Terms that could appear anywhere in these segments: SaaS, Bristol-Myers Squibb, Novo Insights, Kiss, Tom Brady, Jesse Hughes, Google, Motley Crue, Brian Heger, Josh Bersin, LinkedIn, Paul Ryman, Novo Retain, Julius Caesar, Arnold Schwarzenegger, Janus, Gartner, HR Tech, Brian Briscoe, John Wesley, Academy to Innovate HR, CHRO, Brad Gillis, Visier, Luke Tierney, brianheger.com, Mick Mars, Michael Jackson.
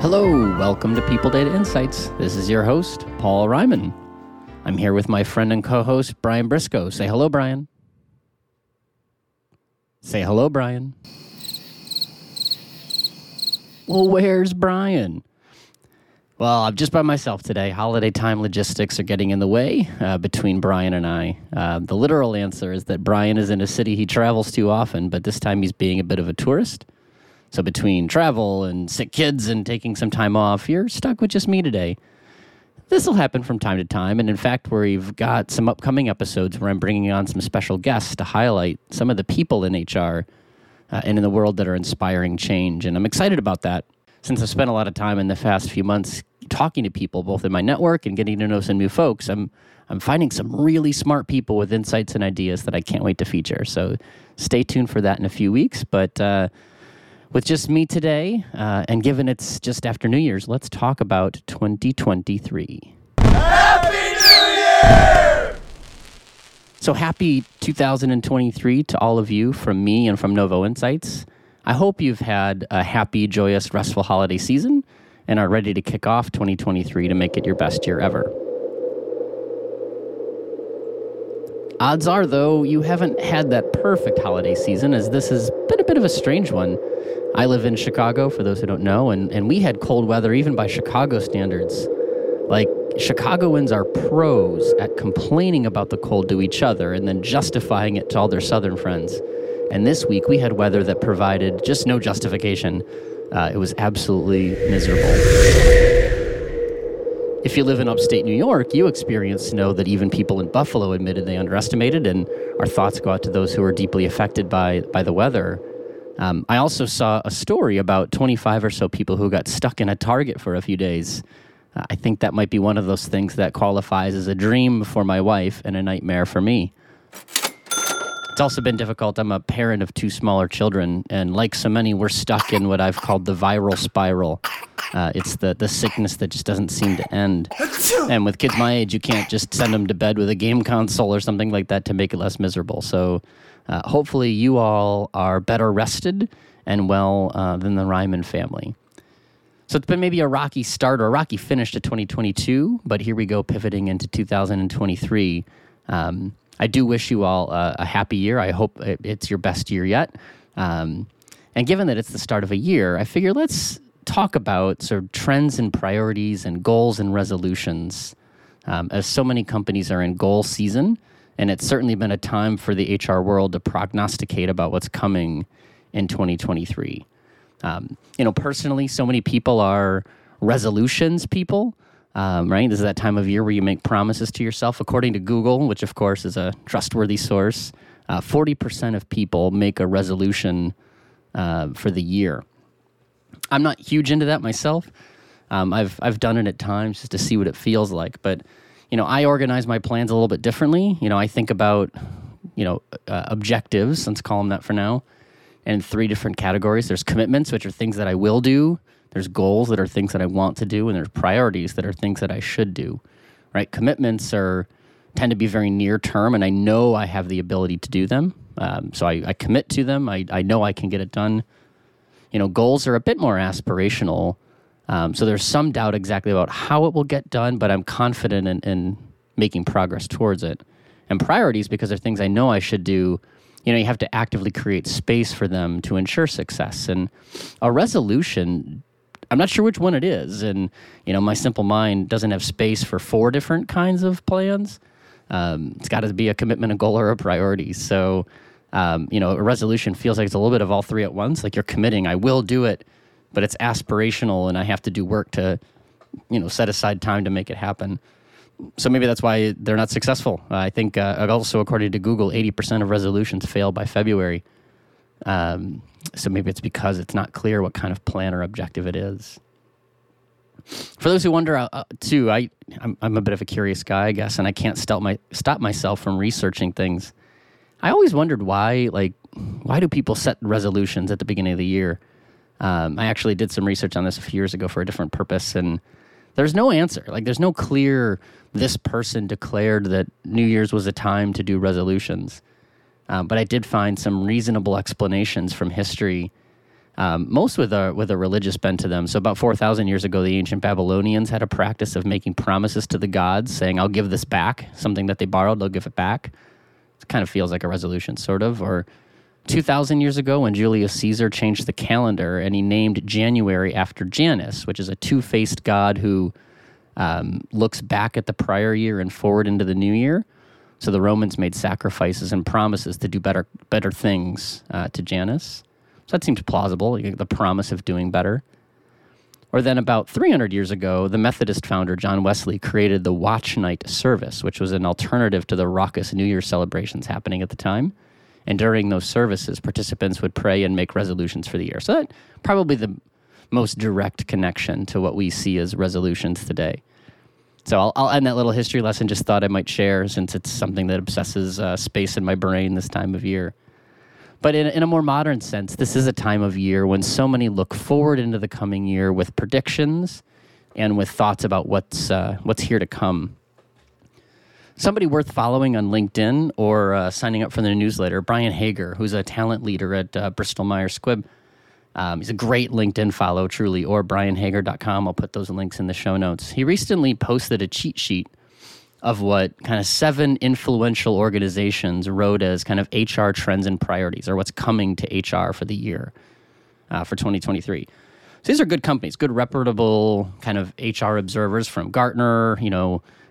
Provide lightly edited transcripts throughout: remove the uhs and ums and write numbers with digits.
Hello, welcome to People Data Insights. This is your host, Paul Ryman. I'm here with my friend and co-host, Brian Briscoe. Say hello, Brian. Say hello, Brian. Well, where's Brian? Well, I'm just by myself today. Holiday time logistics are getting in the way between Brian and I. The literal answer is that Brian is in a city he travels to often, but this time he's being a bit of a tourist. So between travel and sick kids and taking some time off, you're stuck with just me today. This will happen from time to time, and in fact, we've got some upcoming episodes where I'm bringing on some special guests to highlight some of the people in HR and in the world that are inspiring change, and I'm excited about that. Since I've spent a lot of time in the past few months talking to people, both in my network and getting to know some new folks, I'm finding some really smart people with insights and ideas that I can't wait to feature. So stay tuned for that in a few weeks. But with just me today, and given it's just after New Year's, let's talk about 2023. Happy New Year! So happy 2023 to all of you from me and from Novo Insights. I hope you've had a happy, joyous, restful holiday season and are ready to kick off 2023 to make it your best year ever. Odds are, though, you haven't had that perfect holiday season, as this has been a bit of a strange one. I live in Chicago, for those who don't know, and we had cold weather even by Chicago standards. Like, Chicagoans are pros at complaining about the cold to each other and then justifying it to all their southern friends. And this week, we had weather that provided just no justification. It was absolutely miserable. If you live in upstate New York, you experience snow that even people in Buffalo admitted they underestimated, and our thoughts go out to those who are deeply affected by the weather. I also saw a story about 25 or so people who got stuck in a Target for a few days. I think that might be one of those things that qualifies as a dream for my wife and a nightmare for me. It's also been difficult. I'm a parent of two smaller children, and like so many, we're stuck in what I've called the viral spiral. It's the sickness that just doesn't seem to end. And with kids my age, you can't just send them to bed with a game console or something like that to make it less miserable. So hopefully you all are better rested and well than the Ryman family. So it's been maybe a rocky start or a rocky finish to 2022, but here we go pivoting into 2023. I do wish you all a happy year. I hope it's your best year yet. And given that it's the start of a year, I figure let's talk about sort of trends and priorities and goals and resolutions, as so many companies are in goal season, and it's certainly been a time for the HR world to prognosticate about what's coming in 2023. Personally, so many people are resolutions people. Right? This is that time of year where you make promises to yourself. According to Google, which of course is a trustworthy source, 40% of people make a resolution for the year. I'm not huge into that myself. I've done it at times just to see what it feels like. But, I organize my plans a little bit differently. I think about, objectives, let's call them that for now, in three different categories. There's commitments, which are things that I will do. There's goals that are things that I want to do, and there's priorities that are things that I should do, right? Commitments tend to be very near term, and I know I have the ability to do them, so I commit to them. I know I can get it done. Goals are a bit more aspirational, so there's some doubt exactly about how it will get done, but I'm confident in making progress towards it. And priorities, because they're things I know I should do, you have to actively create space for them to ensure success. And a resolution, I'm not sure which one it is, and my simple mind doesn't have space for four different kinds of plans. It's got to be a commitment, a goal, or a priority. So, a resolution feels like it's a little bit of all three at once. Like you're committing, I will do it, but it's aspirational, and I have to do work to, set aside time to make it happen. So maybe that's why they're not successful. I think also, according to Google, 80% of resolutions fail by February. So maybe it's because it's not clear what kind of plan or objective it is. For those who wonder, too, I'm a bit of a curious guy, I guess, and I can't stop myself from researching things. I always wondered why do people set resolutions at the beginning of the year? I actually did some research on this a few years ago for a different purpose, and there's no answer. There's no clear, this person declared that New Year's was a time to do resolutions. But I did find some reasonable explanations from history most with a religious bent to them. So about 4,000 years ago, the ancient Babylonians had a practice of making promises to the gods, saying, I'll give this back. Something that they borrowed, they'll give it back. It kind of feels like a resolution, sort of. Or 2,000 years ago, when Julius Caesar changed the calendar, and he named January after Janus, which is a two-faced god who looks back at the prior year and forward into the new year. So the Romans made sacrifices and promises to do better things to Janus. So that seems plausible, the promise of doing better. Or then about 300 years ago, the Methodist founder John Wesley created the Watch Night service, which was an alternative to the raucous New Year celebrations happening at the time. And during those services, participants would pray and make resolutions for the year. So that's probably the most direct connection to what we see as resolutions today. So I'll end that little history lesson, just thought I might share, since it's something that obsesses space in my brain this time of year. But in a more modern sense, this is a time of year when so many look forward into the coming year with predictions and with thoughts about what's here to come. Somebody worth following on LinkedIn or signing up for their newsletter, Brian Heger, who's a talent leader at Bristol-Myers Squibb. He's a great LinkedIn follow, truly, or brianheger.com. I'll put those links in the show notes. He recently posted a cheat sheet of what kind of 7 influential organizations wrote as kind of HR trends and priorities, or what's coming to HR for the year, for 2023. So these are good companies, good reputable kind of HR observers from Gartner,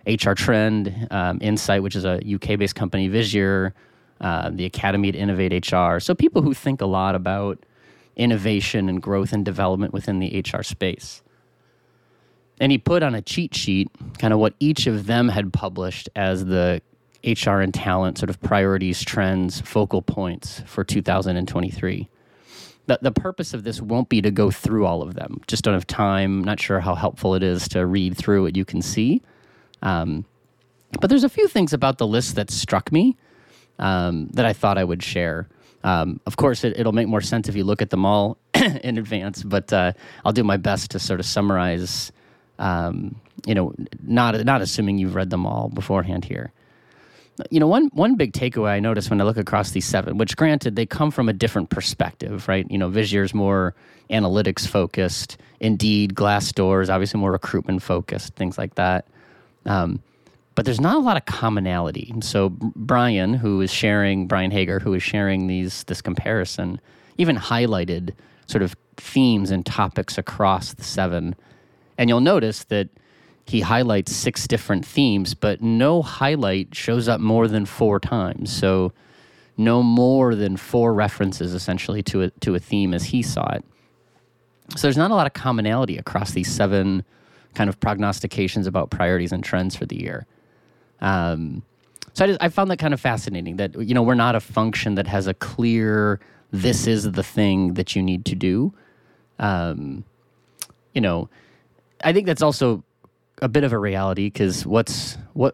HR Trend, Insight, which is a UK-based company, Visier, the Academy to Innovate HR. So people who think a lot about innovation and growth and development within the HR space. And he put on a cheat sheet kind of what each of them had published as the HR and talent sort of priorities, trends, focal points for 2023. The purpose of this won't be to go through all of them. Just don't have time. Not sure how helpful it is to read through what you can see. But there's a few things about the list that struck me that I thought I would share. Of course, it'll make more sense if you look at them all in advance, but I'll do my best to sort of summarize, not assuming you've read them all beforehand here. One big takeaway I noticed when I look across these 7, which granted, they come from a different perspective, right? Visier's more analytics-focused, Indeed, Glassdoor is obviously more recruitment-focused, things like that. But there's not a lot of commonality. So Brian Heger, who is sharing this comparison, even highlighted sort of themes and topics across the 7. And you'll notice that he highlights 6 different themes, but no highlight shows up more than 4 times. So no more than 4 references, essentially, to a theme as he saw it. So there's not a lot of commonality across these 7 kind of prognostications about priorities and trends for the year. So I found that kind of fascinating, that we're not a function that has a clear, this is the thing that you need to do. I think that's also a bit of a reality, because what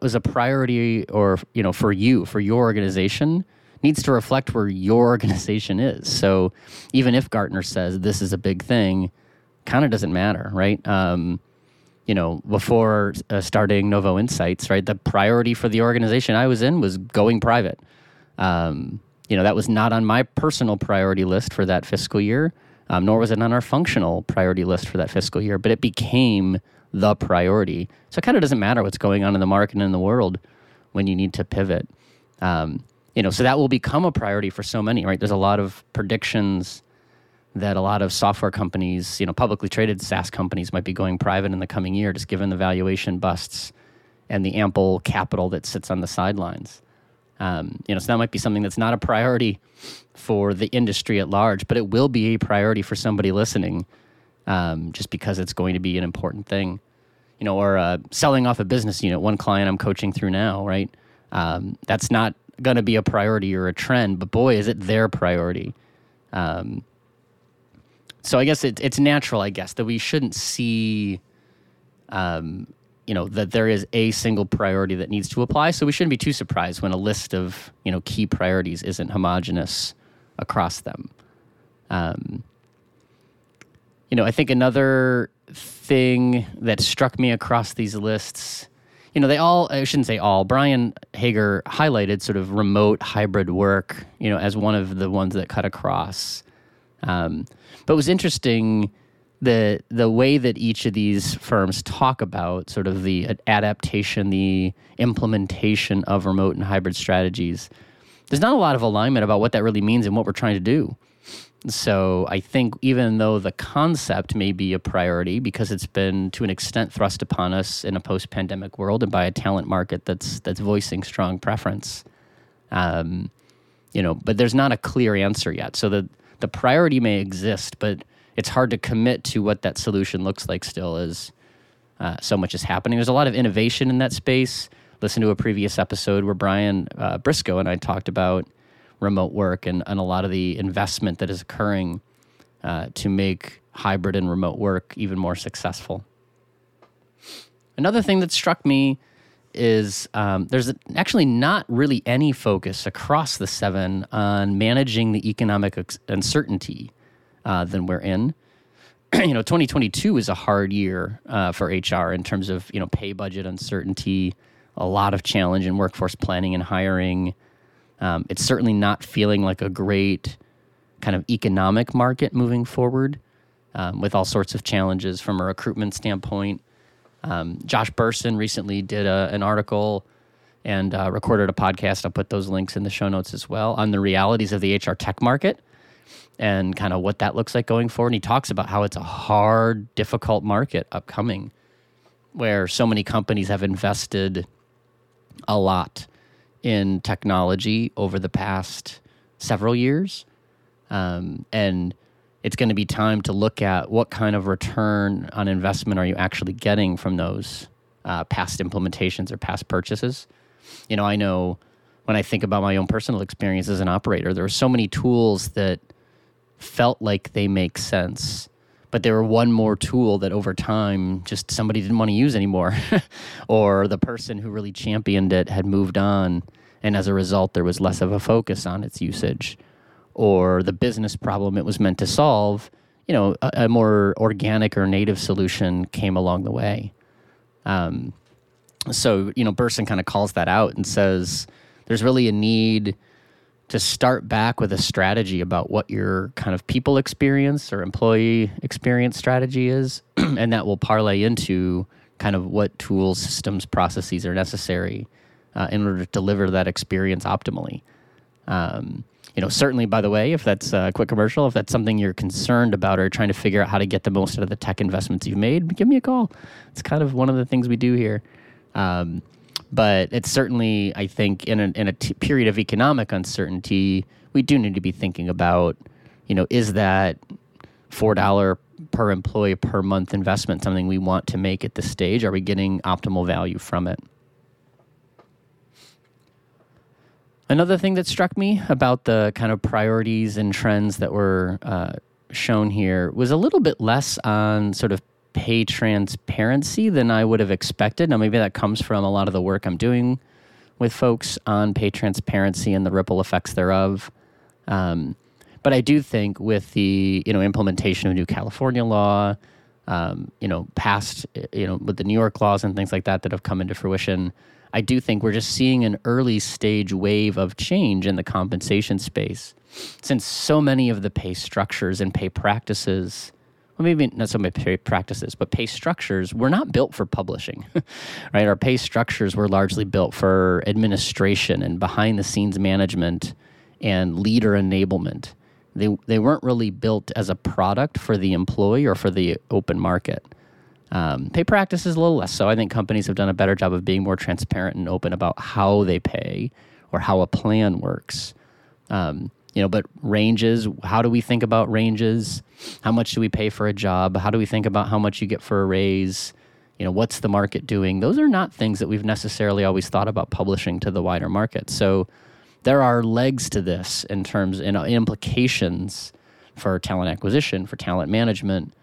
was a priority or for your organization needs to reflect where your organization is. So even if Gartner says this is a big thing, kind of doesn't matter, right? Before starting Novo Insights, right, the priority for the organization I was in was going private. That was not on my personal priority list for that fiscal year, nor was it on our functional priority list for that fiscal year, but it became the priority. So it kind of doesn't matter what's going on in the market and in the world when you need to pivot. So that will become a priority for so many, right? There's a lot of predictions that a lot of software companies, publicly traded SaaS companies might be going private in the coming year, just given the valuation busts and the ample capital that sits on the sidelines. So that might be something that's not a priority for the industry at large, but it will be a priority for somebody listening, just because it's going to be an important thing. Or selling off a business unit, one client I'm coaching through now, right? That's not going to be a priority or a trend, but boy, is it their priority. So I guess it's natural, that we shouldn't see, that there is a single priority that needs to apply. So we shouldn't be too surprised when a list of, key priorities isn't homogenous across them. I think another thing that struck me across these lists, I shouldn't say all, Brian Heger highlighted sort of remote hybrid work, as one of the ones that cut across. But it was interesting the way that each of these firms talk about sort of the adaptation, the implementation of remote and hybrid strategies. There's not a lot of alignment about what that really means and what we're trying to do. So I think even though the concept may be a priority because it's been to an extent thrust upon us in a post-pandemic world and by a talent market that's voicing strong preference, but there's not a clear answer yet. So the priority may exist, but it's hard to commit to what that solution looks like still as so much is happening. There's a lot of innovation in that space. Listen to a previous episode where Brian Briscoe and I talked about remote work and a lot of the investment that is occurring to make hybrid and remote work even more successful. Another thing that struck me is there's actually not really any focus across the seven on managing the economic uncertainty than we're in. 2022 is a hard year for HR in terms of, pay budget uncertainty, a lot of challenge in workforce planning and hiring. It's certainly not feeling like a great kind of economic market moving forward with all sorts of challenges from a recruitment standpoint. Josh Bersin recently did an article and recorded a podcast. I'll put those links in the show notes as well on the realities of the HR tech market and kind of what that looks like going forward. And he talks about how it's a hard, difficult market upcoming where so many companies have invested a lot in technology over the past several years. And it's going to be time to look at what kind of return on investment are you actually getting from those past implementations or past purchases. I know when I think about my own personal experience as an operator, there were so many tools that felt like they make sense, but they were one more tool that over time just somebody didn't want to use anymore or the person who really championed it had moved on, and as a result there was less of a focus on its usage or the business problem it was meant to solve. A more organic or native solution came along the way. So Bersin kind of calls that out and says there's really a need to start back with a strategy about what your kind of people experience or employee experience strategy is, and that will parlay into kind of what tools, systems, processes are necessary in order to deliver that experience optimally. Certainly, by the way, if that's a quick commercial, if that's something you're concerned about or trying to figure out how to get the most out of the tech investments you've made, give me a call. It's kind of one of the things we do here. But it's certainly, I think, in a period of economic uncertainty, we do need to be thinking about, is that $4 per employee per month investment something we want to make at this stage? Are we getting optimal value from it? Another thing that struck me about the kind of priorities and trends that were shown here was a little bit less on sort of pay transparency than I would have expected. Now, maybe that comes from a lot of the work I'm doing with folks on pay transparency and the ripple effects thereof. But I do think with the, implementation of new California law, past, with the New York laws and things like that have come into fruition, I do think we're just seeing an early stage wave of change in the compensation space, since so many of the pay structures and pay practices, well, maybe not so many pay practices, but pay structures were not built for publishing, right? Our pay structures were largely built for administration and behind-the-scenes management and leader enablement. They weren't really built as a product for the employee or for the open market. Pay practice is a little less so. I think companies have done a better job of being more transparent and open about how they pay or how a plan works. But ranges, how do we think about ranges? How much do we pay for a job? How do we think about how much you get for a raise? What's the market doing? Those are not things that we've necessarily always thought about publishing to the wider market. So there are legs to this in terms and implications for talent acquisition, for talent management,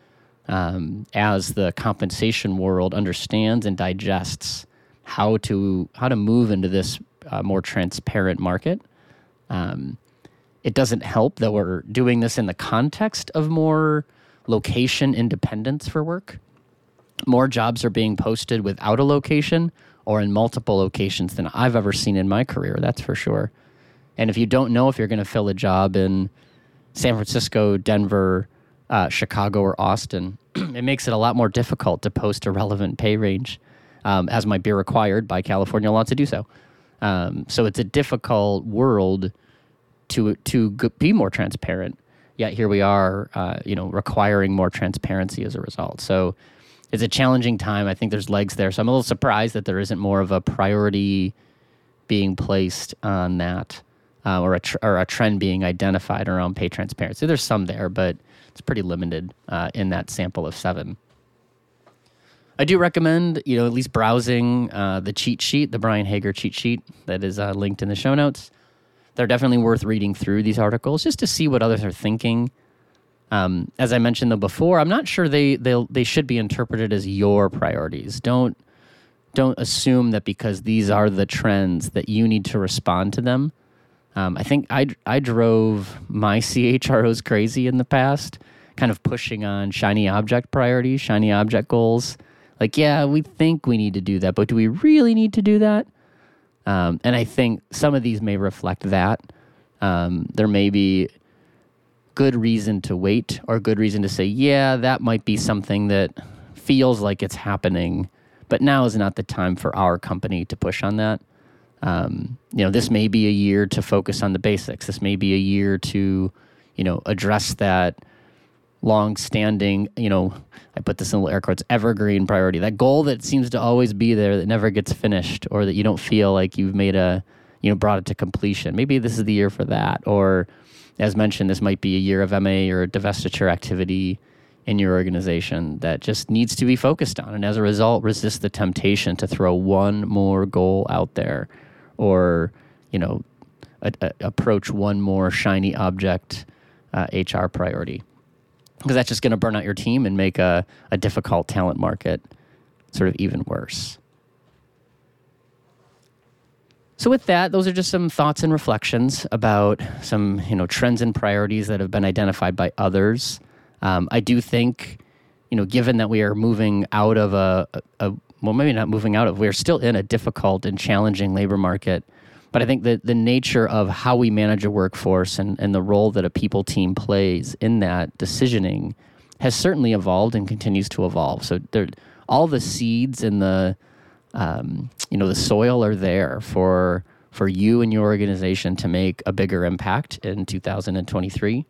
as the compensation world understands and digests how to move into this more transparent market. It doesn't help that we're doing this in the context of more location independence for work. More jobs are being posted without a location or in multiple locations than I've ever seen in my career, that's for sure. And if you don't know if you're going to fill a job in San Francisco, Denver, Chicago, or Austin, it makes it a lot more difficult to post a relevant pay range, as might be required by California law to do so. So it's a difficult world to be more transparent. Yet here we are, requiring more transparency as a result. So it's a challenging time. I think there's legs there. So I'm a little surprised that there isn't more of a priority being placed on that, or a trend being identified around pay transparency. There's some there, but it's pretty limited in that sample of 7. I do recommend, at least browsing the cheat sheet, the Brian Heger cheat sheet that is linked in the show notes. They're definitely worth reading through these articles just to see what others are thinking. As I mentioned though before, I'm not sure they should be interpreted as your priorities. Don't assume that because these are the trends that you need to respond to them. I think I drove my CHROs crazy in the past, kind of pushing on shiny object priorities, shiny object goals. Like, yeah, we think we need to do that, but do we really need to do that? And I think some of these may reflect that. There may be good reason to wait or good reason to say, yeah, that might be something that feels like it's happening, but now is not the time for our company to push on that. This may be a year to focus on the basics. This may be a year to, address that long-standing, I put this in little air quotes, evergreen priority, that goal that seems to always be there that never gets finished, or that you don't feel like you've made brought it to completion. Maybe this is the year for that. Or as mentioned, this might be a year of MA or divestiture activity in your organization that just needs to be focused on. And as a result, resist the temptation to throw one more goal out there, or, approach one more shiny object HR priority, because that's just going to burn out your team and make a difficult talent market sort of even worse. So with that, those are just some thoughts and reflections about some, trends and priorities that have been identified by others. I do think, given that we are moving out of we're still in a difficult and challenging labor market, but I think that the nature of how we manage a workforce and the role that a people team plays in that decisioning has certainly evolved and continues to evolve. So all the seeds in the, the soil are there for you and your organization to make a bigger impact in 2023.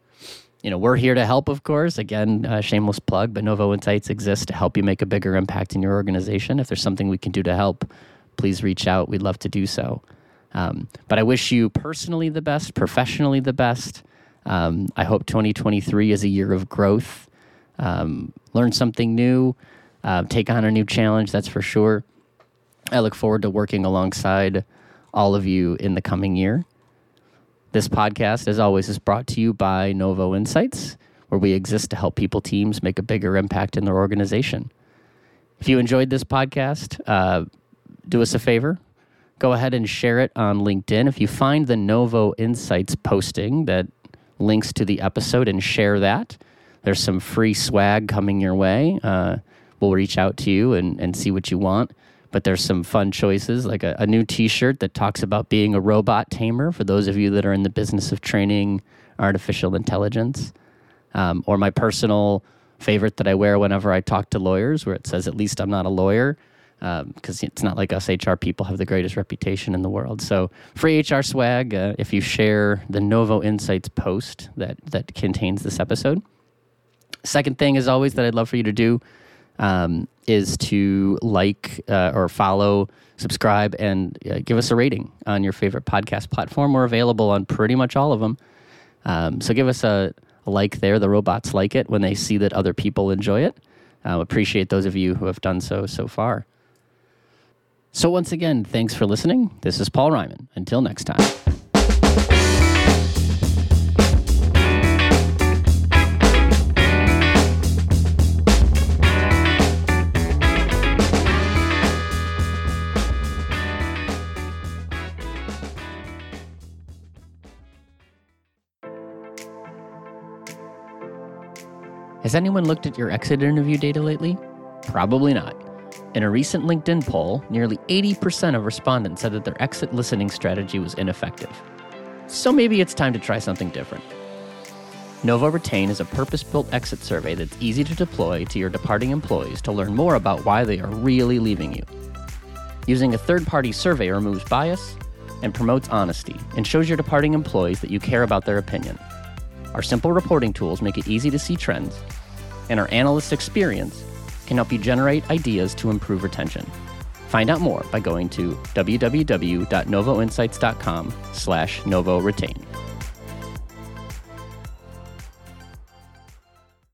We're here to help, of course. Again, shameless plug, but Novo Insights exists to help you make a bigger impact in your organization. If there's something we can do to help, please reach out. We'd love to do so. But I wish you personally the best, professionally the best. I hope 2023 is a year of growth. Learn something new, take on a new challenge, that's for sure. I look forward to working alongside all of you in the coming year. This podcast, as always, is brought to you by Novo Insights, where we exist to help people teams make a bigger impact in their organization. If you enjoyed this podcast, do us a favor. Go ahead and share it on LinkedIn. If you find the Novo Insights posting that links to the episode and share that, there's some free swag coming your way. We'll reach out to you and see what you want. But there's some fun choices, like a new t-shirt that talks about being a robot tamer for those of you that are in the business of training artificial intelligence. Or my personal favorite that I wear whenever I talk to lawyers, where it says, "At least I'm not a lawyer," because it's not like us HR people have the greatest reputation in the world. So free HR swag if you share the Novo Insights post that contains this episode. Second thing, as always, that I'd love for you to do is to like or follow, subscribe, and give us a rating on your favorite podcast platform. We're available on pretty much all of them. So give us a like there. The robots like it when they see that other people enjoy it. Appreciate those of you who have done so far. So once again, thanks for listening. This is Paul Ryman. Until next time. Has anyone looked at your exit interview data lately? Probably not. In a recent LinkedIn poll, nearly 80% of respondents said that their exit listening strategy was ineffective. So maybe it's time to try something different. Novo Retain is a purpose-built exit survey that's easy to deploy to your departing employees to learn more about why they are really leaving you. Using a third-party survey removes bias and promotes honesty and shows your departing employees that you care about their opinion. Our simple reporting tools make it easy to see trends, and our analyst experience can help you generate ideas to improve retention. Find out more by going to www.novoinsights.com/novoretain.